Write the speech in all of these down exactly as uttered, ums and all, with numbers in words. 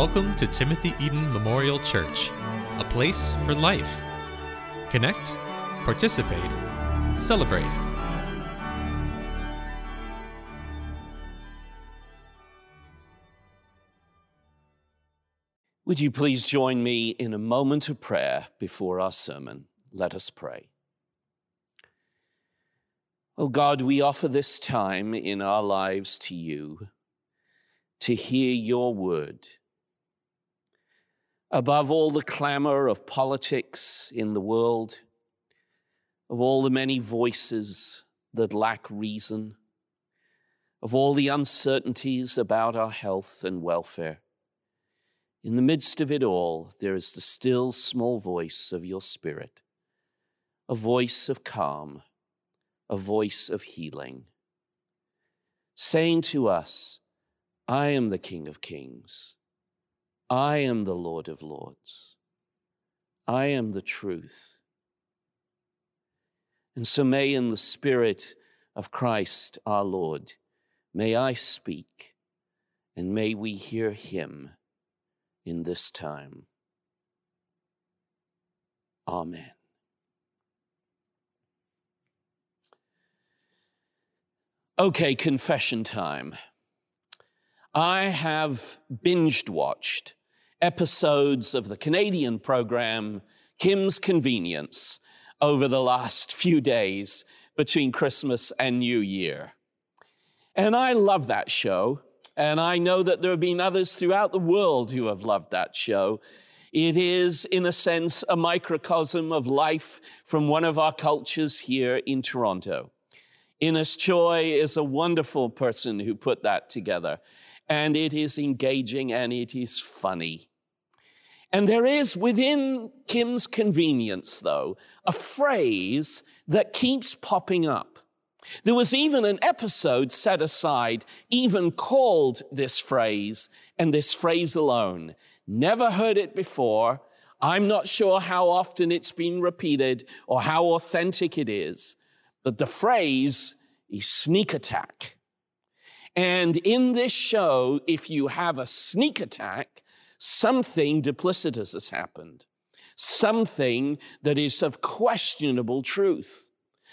Welcome to Timothy Eden Memorial Church, a place for life. Connect, participate, celebrate. Would you please join me in a moment of prayer before our sermon? Let us pray. Oh God, we offer this time in our lives to you, to hear your word. Above all the clamor of politics in the world, of all the many voices that lack reason, of all the uncertainties about our health and welfare, in the midst of it all, there is the still small voice of your Spirit, a voice of calm, a voice of healing, saying to us, I am the King of Kings. I am the Lord of Lords. I am the truth. And so may in the Spirit of Christ our Lord, may I speak and may we hear him in this time. Amen. Okay, confession time. I have binged watched episodes of the Canadian program Kim's Convenience over the last few days between Christmas and New Year. And I love that show. And I know that there have been others throughout the world who have loved that show. It is, in a sense, a microcosm of life from one of our cultures here in Toronto. Innes Choi is a wonderful person who put that together. And it is engaging and it is funny. And there is within Kim's Convenience, though, a phrase that keeps popping up. There was even an episode set aside, even called this phrase, and this phrase alone. Never heard it before. I'm not sure how often it's been repeated or how authentic it is, but the phrase is sneak attack. And in this show, if you have a sneak attack, something duplicitous has happened, something that is of questionable truth.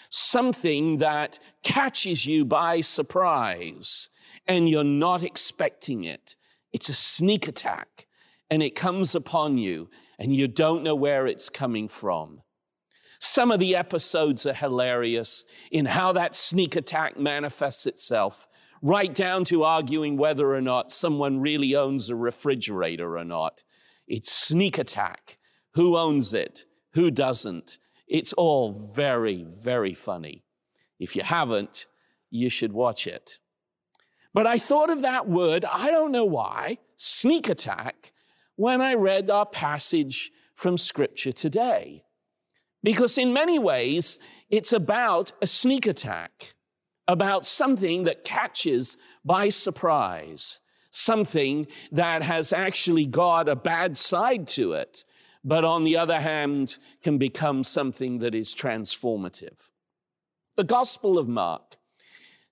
Something that catches you by surprise and you're not expecting it. It's a sneak attack and it comes upon you and you don't know where it's coming from. Some of the episodes are hilarious in how that sneak attack manifests itself, right down to arguing whether or not someone really owns a refrigerator or not. It's sneak attack. Who owns it? Who doesn't? It's all very, very funny. If you haven't, you should watch it. But I thought of that word, I don't know why, sneak attack, when I read our passage from Scripture today. Because in many ways, it's about a sneak attack, about something that catches by surprise, something that has actually got a bad side to it, but on the other hand, can become something that is transformative. The Gospel of Mark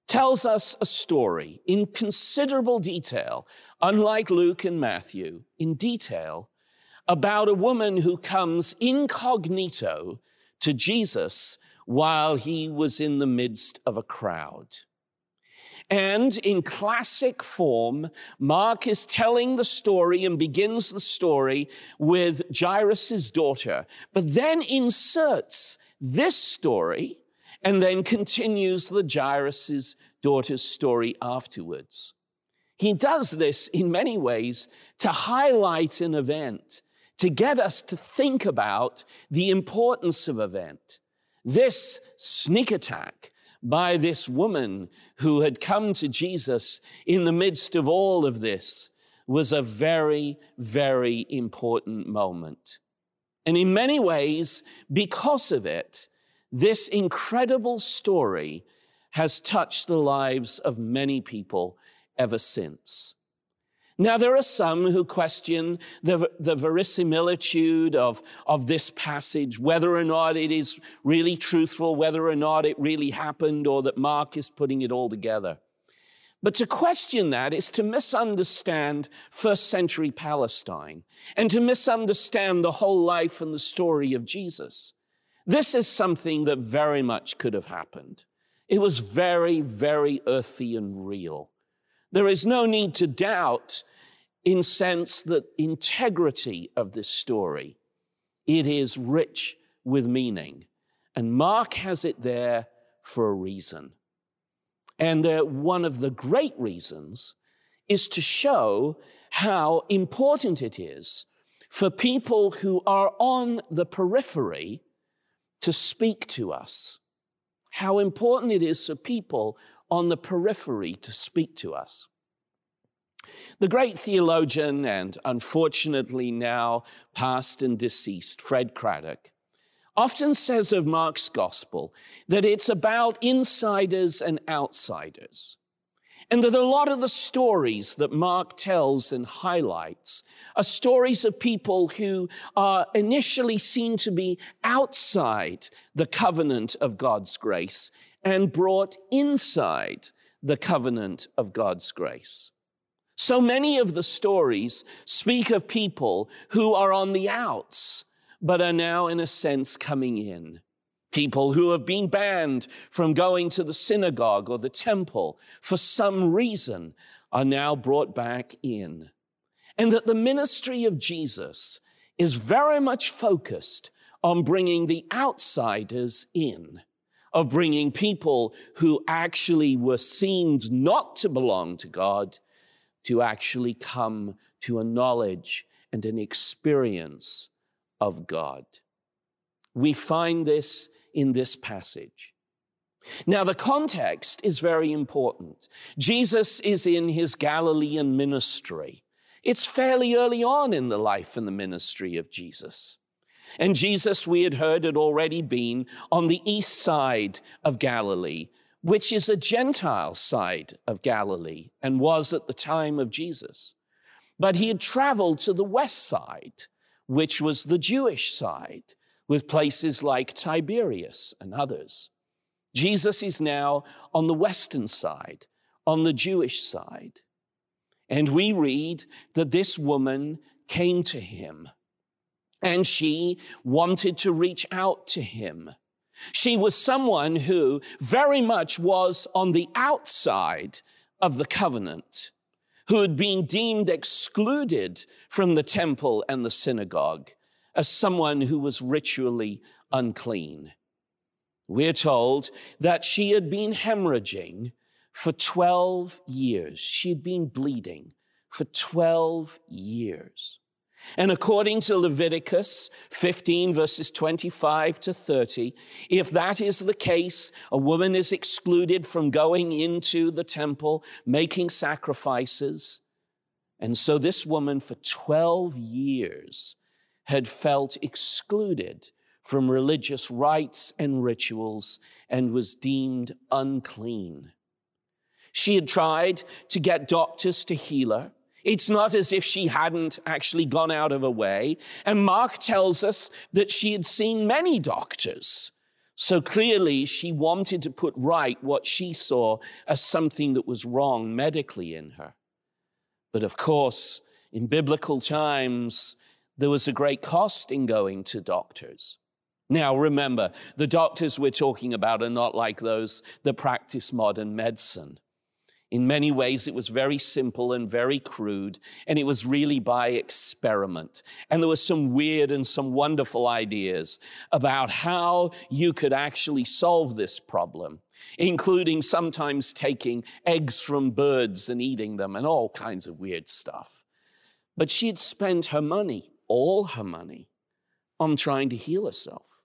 tells us a story in considerable detail, unlike Luke and Matthew, in detail, about a woman who comes incognito to Jesus while he was in the midst of a crowd. And in classic form, Mark is telling the story and begins the story with Jairus' daughter, but then inserts this story and then continues the Jairus' daughter's story afterwards. He does this in many ways to highlight an event, to get us to think about the importance of event. This sneak attack by this woman who had come to Jesus in the midst of all of this was a very, very important moment. And in many ways, because of it, this incredible story has touched the lives of many people ever since. Now, there are some who question the, the verisimilitude of, of this passage, whether or not it is really truthful, whether or not it really happened, or that Mark is putting it all together. But to question that is to misunderstand first century Palestine and to misunderstand the whole life and the story of Jesus. This is something that very much could have happened. It was very, very earthy and real. There is no need to doubt, in sense, the integrity of this story. It is rich with meaning. And Mark has it there for a reason. And uh, one of the great reasons is to show how important it is for people who are on the periphery to speak to us. How important it is for people on the periphery to speak to us. The great theologian and unfortunately now past and deceased Fred Craddock often says of Mark's gospel that it's about insiders and outsiders, and that a lot of the stories that Mark tells and highlights are stories of people who are initially seen to be outside the covenant of God's grace and brought inside the covenant of God's grace. So many of the stories speak of people who are on the outs, but are now, in a sense, coming in. People who have been banned from going to the synagogue or the temple for some reason are now brought back in. And that the ministry of Jesus is very much focused on bringing the outsiders in, of bringing people who actually were seen not to belong to God to actually come to a knowledge and an experience of God. We find this in this passage. Now, the context is very important. Jesus is in his Galilean ministry. It's fairly early on in the life and the ministry of Jesus. And Jesus, we had heard, had already been on the east side of Galilee, which is a Gentile side of Galilee and was at the time of Jesus. But he had traveled to the west side, which was the Jewish side, with places like Tiberias and others. Jesus is now on the western side, on the Jewish side. And we read that this woman came to him, and she wanted to reach out to him. She was someone who very much was on the outside of the covenant, who had been deemed excluded from the temple and the synagogue as someone who was ritually unclean. We're told that she had been hemorrhaging for twelve years. She had been bleeding for twelve years. And according to Leviticus fifteen, verses twenty-five to thirty, if that is the case, a woman is excluded from going into the temple, making sacrifices. And so this woman for twelve years had felt excluded from religious rites and rituals and was deemed unclean. She had tried to get doctors to heal her. It's not as if she hadn't actually gone out of her way. And Mark tells us that she had seen many doctors. So clearly she wanted to put right what she saw as something that was wrong medically in her. But of course, in biblical times, there was a great cost in going to doctors. Now remember, the doctors we're talking about are not like those that practice modern medicine. In many ways, it was very simple and very crude, and it was really by experiment. And there were some weird and some wonderful ideas about how you could actually solve this problem, including sometimes taking eggs from birds and eating them and all kinds of weird stuff. But she had spent her money, all her money, on trying to heal herself,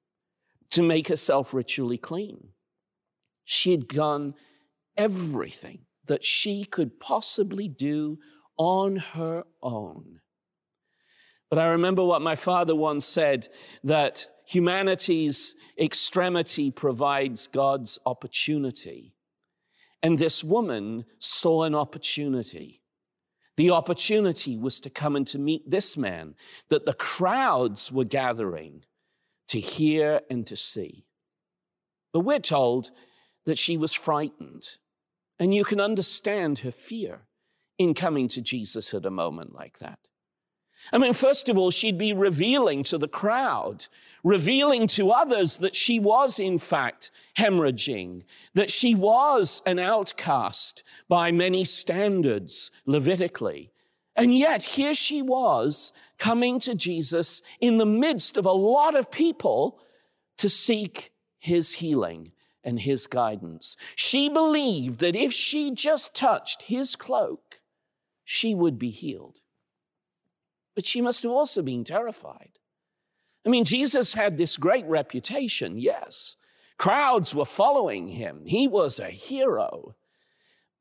to make herself ritually clean. She had done everything that she could possibly do on her own. But I remember what my father once said, that humanity's extremity provides God's opportunity. And this woman saw an opportunity. The opportunity was to come and to meet this man that the crowds were gathering to hear and to see. But we're told that she was frightened. And you can understand her fear in coming to Jesus at a moment like that. I mean, first of all, she'd be revealing to the crowd, revealing to others that she was, in fact, hemorrhaging, that she was an outcast by many standards, Levitically. And yet, here she was coming to Jesus in the midst of a lot of people to seek his healing and his guidance. She believed that if she just touched his cloak, she would be healed. But she must have also been terrified. I mean, Jesus had this great reputation, yes. Crowds were following him. He was a hero.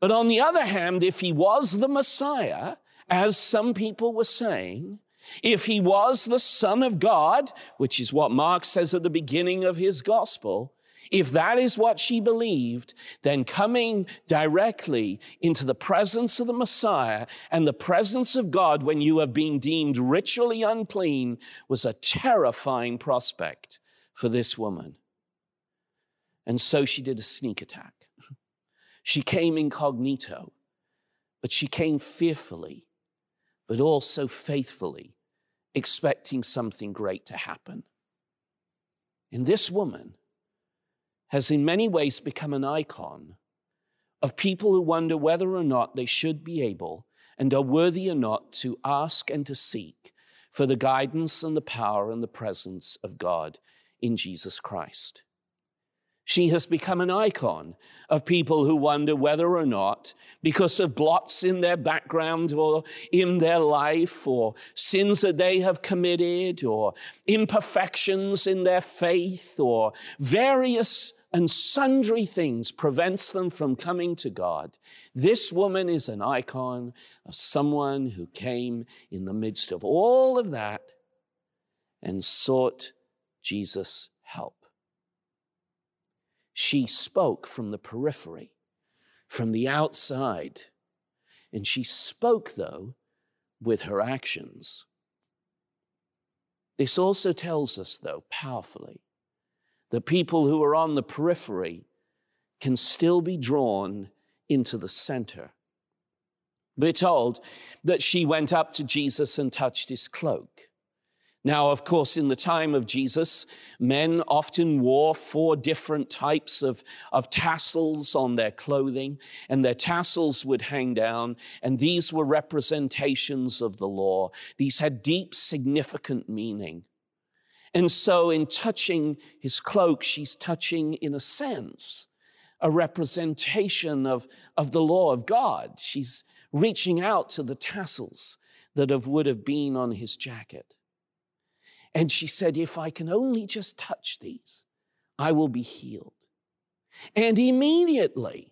But on the other hand, if he was the Messiah, as some people were saying, if he was the Son of God, which is what Mark says at the beginning of his gospel, if that is what she believed, then coming directly into the presence of the Messiah and the presence of God when you have been deemed ritually unclean was a terrifying prospect for this woman. And so she did a sneak attack. She came incognito, but she came fearfully, but also faithfully, expecting something great to happen. And this woman has in many ways become an icon of people who wonder whether or not they should be able and are worthy or not to ask and to seek for the guidance and the power and the presence of God in Jesus Christ. She has become an icon of people who wonder whether or not, because of blots in their background or in their life or sins that they have committed or imperfections in their faith or various and sundry things prevents them from coming to God. This woman is an icon of someone who came in the midst of all of that and sought Jesus' help. She spoke from the periphery, from the outside, and she spoke, though, with her actions. This also tells us, though, powerfully, that people who are on the periphery can still be drawn into the center. We're told that she went up to Jesus and touched his cloak. Now, of course, in the time of Jesus, men often wore four different types of, of tassels on their clothing, and their tassels would hang down, and these were representations of the law. These had deep, significant meaning. And so in touching his cloak, she's touching, in a sense, a representation of, of the law of God. She's reaching out to the tassels that have, would have been on his jacket. And she said, if I can only just touch these, I will be healed. And immediately,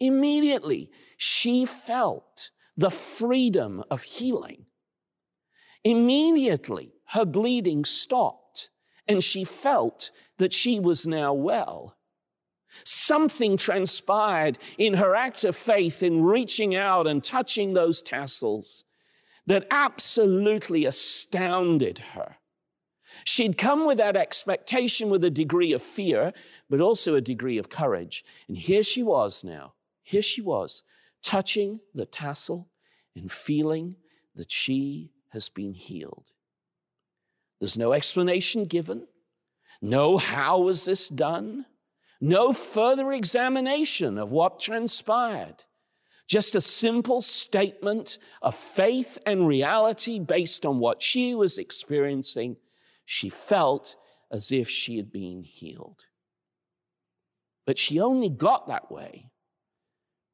immediately, she felt the freedom of healing. Immediately, her bleeding stopped, and she felt that she was now well. Something transpired in her act of faith in reaching out and touching those tassels that absolutely astounded her. She'd come with that expectation with a degree of fear, but also a degree of courage. And here she was now, here she was, touching the tassel and feeling that she has been healed. There's no explanation given, no how was this done, no further examination of what transpired. Just a simple statement of faith and reality based on what she was experiencing. She felt as if she had been healed. But she only got that way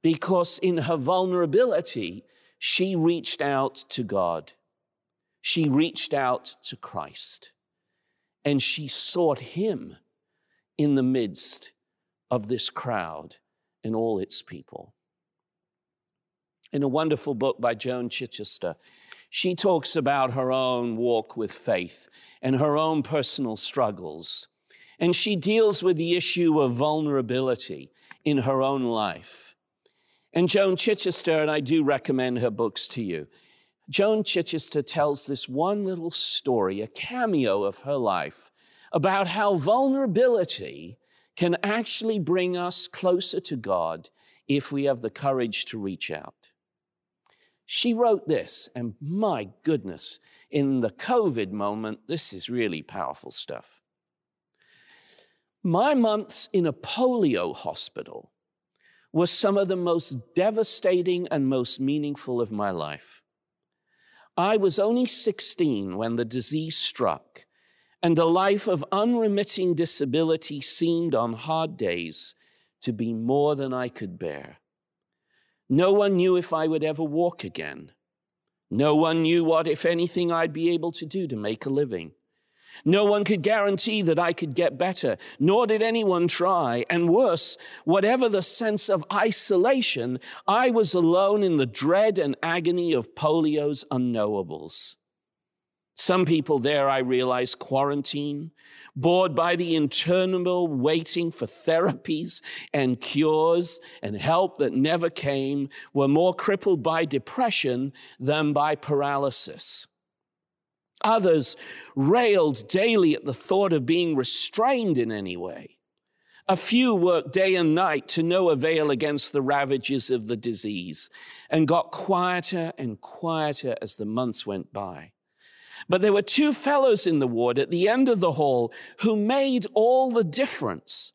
because in her vulnerability, she reached out to God. She reached out to Christ. And she sought him in the midst of this crowd and all its people. In a wonderful book by Joan Chittister, she talks about her own walk with faith and her own personal struggles. And she deals with the issue of vulnerability in her own life. And Joan Chittister, and I do recommend her books to you, Joan Chittister tells this one little story, a cameo of her life, about how vulnerability can actually bring us closer to God if we have the courage to reach out. She wrote this, and my goodness, in the COVID moment, this is really powerful stuff. My months in a polio hospital were some of the most devastating and most meaningful of my life. I was only sixteen when the disease struck, and a life of unremitting disability seemed on hard days to be more than I could bear. No one knew if I would ever walk again. No one knew what, if anything, I'd be able to do to make a living. No one could guarantee that I could get better, nor did anyone try. And worse, whatever the sense of isolation, I was alone in the dread and agony of polio's unknowables. Some people there, I realized, quarantine, bored by the interminable waiting for therapies and cures and help that never came, were more crippled by depression than by paralysis. Others railed daily at the thought of being restrained in any way. A few worked day and night to no avail against the ravages of the disease, and got quieter and quieter as the months went by. But there were two fellows in the ward at the end of the hall who made all the difference.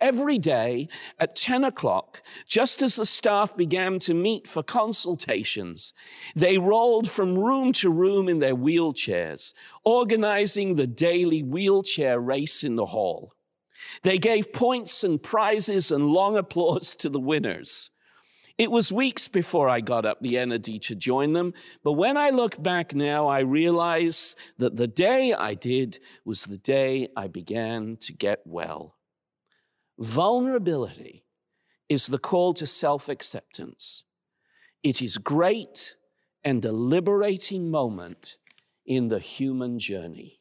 Every day at ten o'clock, just as the staff began to meet for consultations, they rolled from room to room in their wheelchairs, organizing the daily wheelchair race in the hall. They gave points and prizes and long applause to the winners. It was weeks before I got up the energy to join them, but when I look back now, I realize that the day I did was the day I began to get well. Vulnerability is the call to self-acceptance. It is great and a liberating moment in the human journey.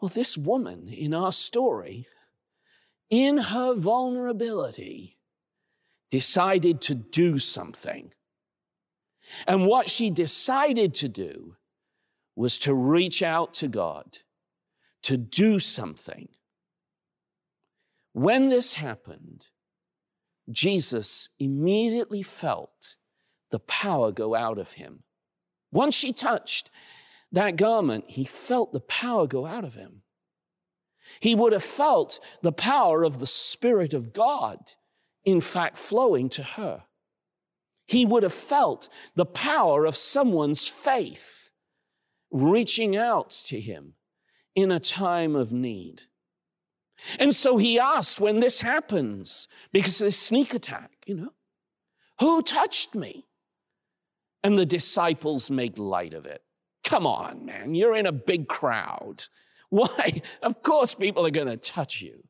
Well, this woman in our story, in her vulnerability, decided to do something. And what she decided to do was to reach out to God, to do something. When this happened, Jesus immediately felt the power go out of him. Once she touched that garment, he felt the power go out of him. He would have felt the power of the Spirit of God, in fact, flowing to her. He would have felt the power of someone's faith reaching out to him in a time of need. And so he asks when this happens, because this sneak attack, you know, who touched me? And the disciples make light of it. Come on, man, you're in a big crowd. Why? Of course people are going to touch you.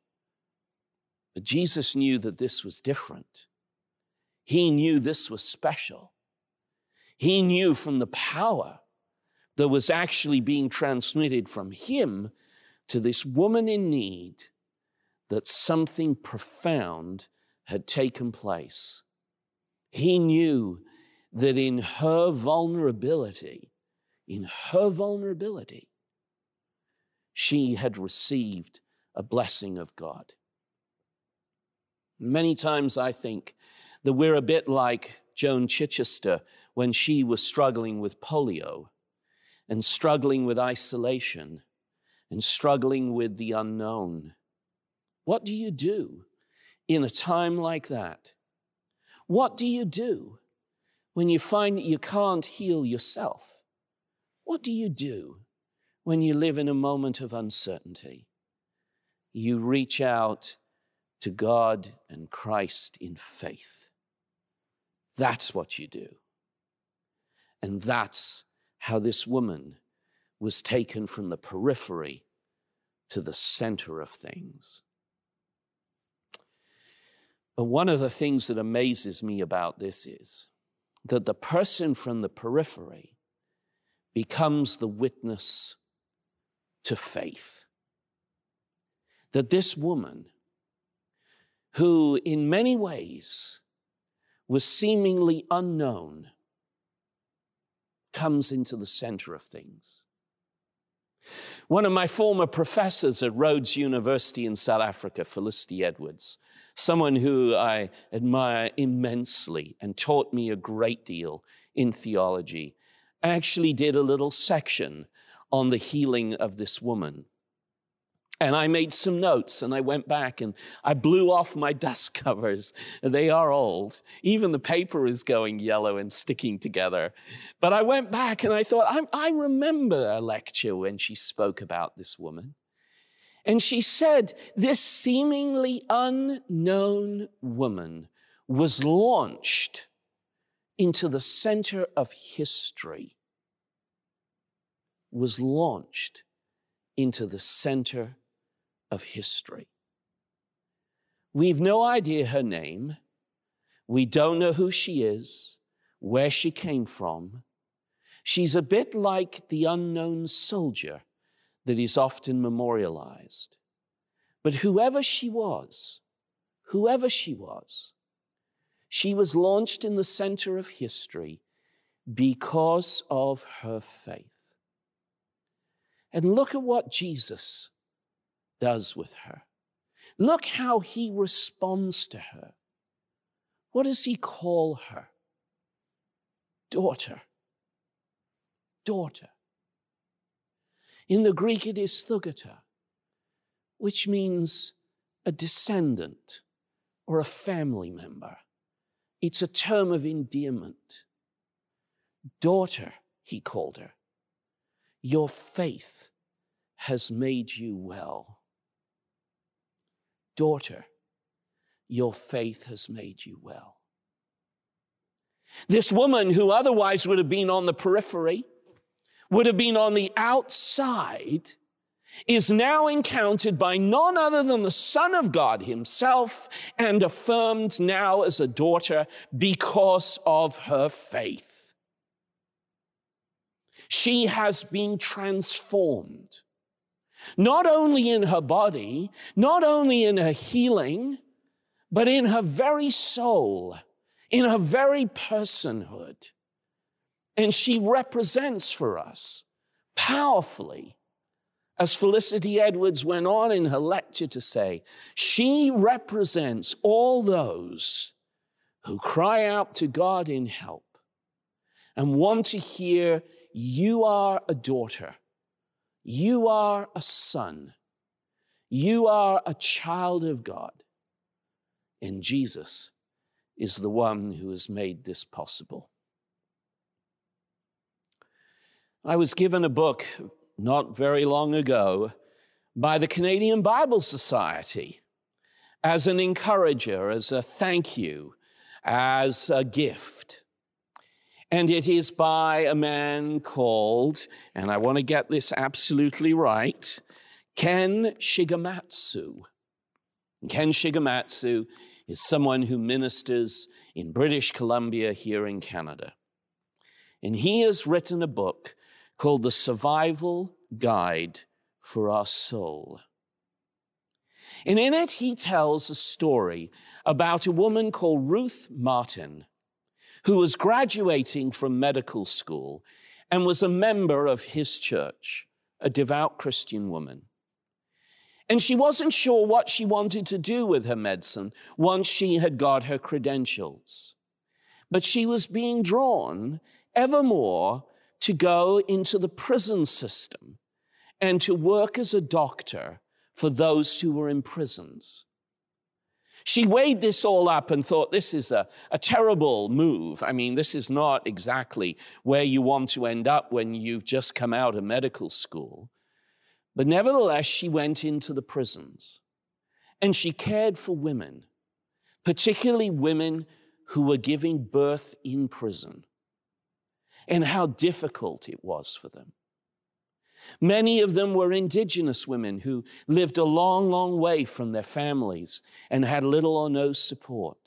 But Jesus knew that this was different. He knew this was special. He knew from the power that was actually being transmitted from him to this woman in need, that something profound had taken place. He knew that in her vulnerability, in her vulnerability, she had received a blessing of God. Many times I think that we're a bit like Joan Chittister when she was struggling with polio and struggling with isolation and struggling with the unknown. What do you do in a time like that? What do you do when you find that you can't heal yourself? What do you do when you live in a moment of uncertainty? You reach out to God and Christ in faith. That's what you do. And that's how this woman was taken from the periphery to the center of things. But one of the things that amazes me about this is that the person from the periphery becomes the witness to faith. That this woman, who in many ways was seemingly unknown, comes into the center of things. One of my former professors at Rhodes University in South Africa, Felicity Edwards, someone who I admire immensely and taught me a great deal in theology, actually did a little section on the healing of this woman. And I made some notes and I went back and I blew off my dust covers. They are old. Even the paper is going yellow and sticking together. But I went back and I thought, I, I remember a lecture when she spoke about this woman. And she said, this seemingly unknown woman was launched into the center of history, was launched into the center of history. We've no idea her name. We don't know who she is, where she came from. She's a bit like the unknown soldier that is often memorialized. But whoever she was, whoever she was, she was launched in the center of history because of her faith. And look at what Jesus does with her. Look how he responds to her. What does he call her? Daughter. Daughter. In the Greek, it is thugata, which means a descendant or a family member. It's a term of endearment. Daughter, he called her. Your faith has made you well. Daughter, your faith has made you well. This woman, who otherwise would have been on the periphery, would have been on the outside, is now encountered by none other than the Son of God himself and affirmed now as a daughter because of her faith. She has been transformed, not only in her body, not only in her healing, but in her very soul, in her very personhood. And she represents for us powerfully, as Felicity Edwards went on in her lecture to say, she represents all those who cry out to God in help and want to hear, you are a daughter, you are a son, you are a child of God, and Jesus is the one who has made this possible. I was given a book not very long ago by the Canadian Bible Society as an encourager, as a thank you, as a gift. And it is by a man called, and I want to get this absolutely right, Ken Shigematsu. Ken Shigematsu is someone who ministers in British Columbia here in Canada. And he has written a book called The Survival Guide for Our Soul. And in it, he tells a story about a woman called Ruth Martin, who was graduating from medical school and was a member of his church, a devout Christian woman. And she wasn't sure what she wanted to do with her medicine once she had got her credentials. But she was being drawn ever more to go into the prison system and to work as a doctor for those who were in prisons. She weighed this all up and thought, this is a, a terrible move. I mean, this is not exactly where you want to end up when you've just come out of medical school. But nevertheless, she went into the prisons and she cared for women, particularly women who were giving birth in prison, and how difficult it was for them. Many of them were Indigenous women who lived a long, long way from their families and had little or no support.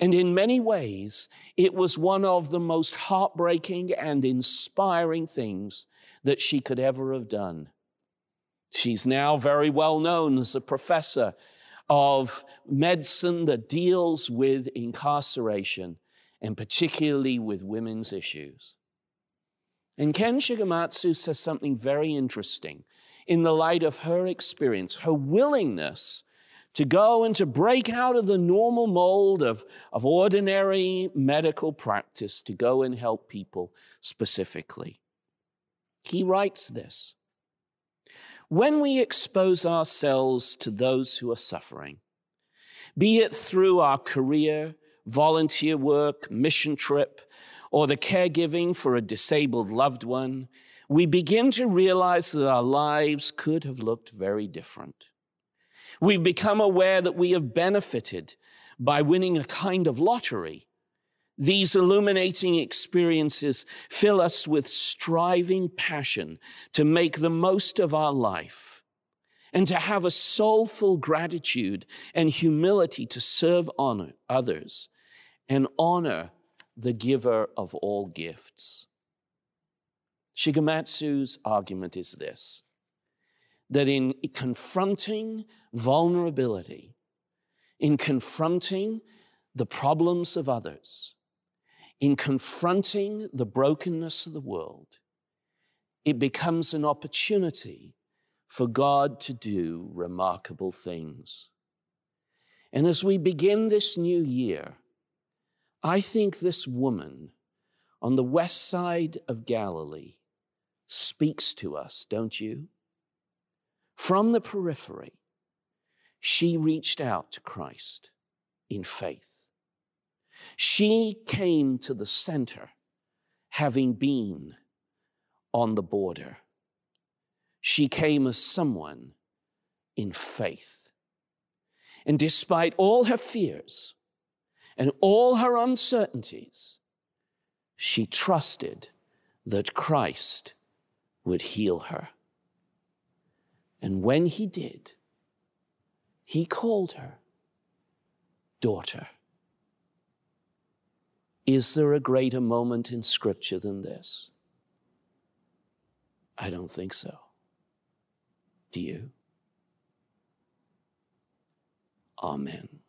And in many ways, it was one of the most heartbreaking and inspiring things that she could ever have done. She's now very well known as a professor of medicine that deals with incarceration and particularly with women's issues. And Ken Shigematsu says something very interesting in the light of her experience, her willingness to go and to break out of the normal mold of, of ordinary medical practice, to go and help people specifically. He writes this. When we expose ourselves to those who are suffering, be it through our career, volunteer work, mission trip, or the caregiving for a disabled loved one, we begin to realize that our lives could have looked very different. We become aware that we have benefited by winning a kind of lottery. These illuminating experiences fill us with striving passion to make the most of our life and to have a soulful gratitude and humility to serve honor others and honor the giver of all gifts. Shigematsu's argument is this, that in confronting vulnerability, in confronting the problems of others, in confronting the brokenness of the world, it becomes an opportunity for God to do remarkable things. And as we begin this new year, I think this woman on the west side of Galilee speaks to us, don't you? From the periphery, she reached out to Christ in faith. She came to the center, having been on the border. She came as someone in faith. And despite all her fears and all her uncertainties, she trusted that Christ would heal her. And when he did, he called her daughter. Is there a greater moment in Scripture than this? I don't think so. Do you? Amen.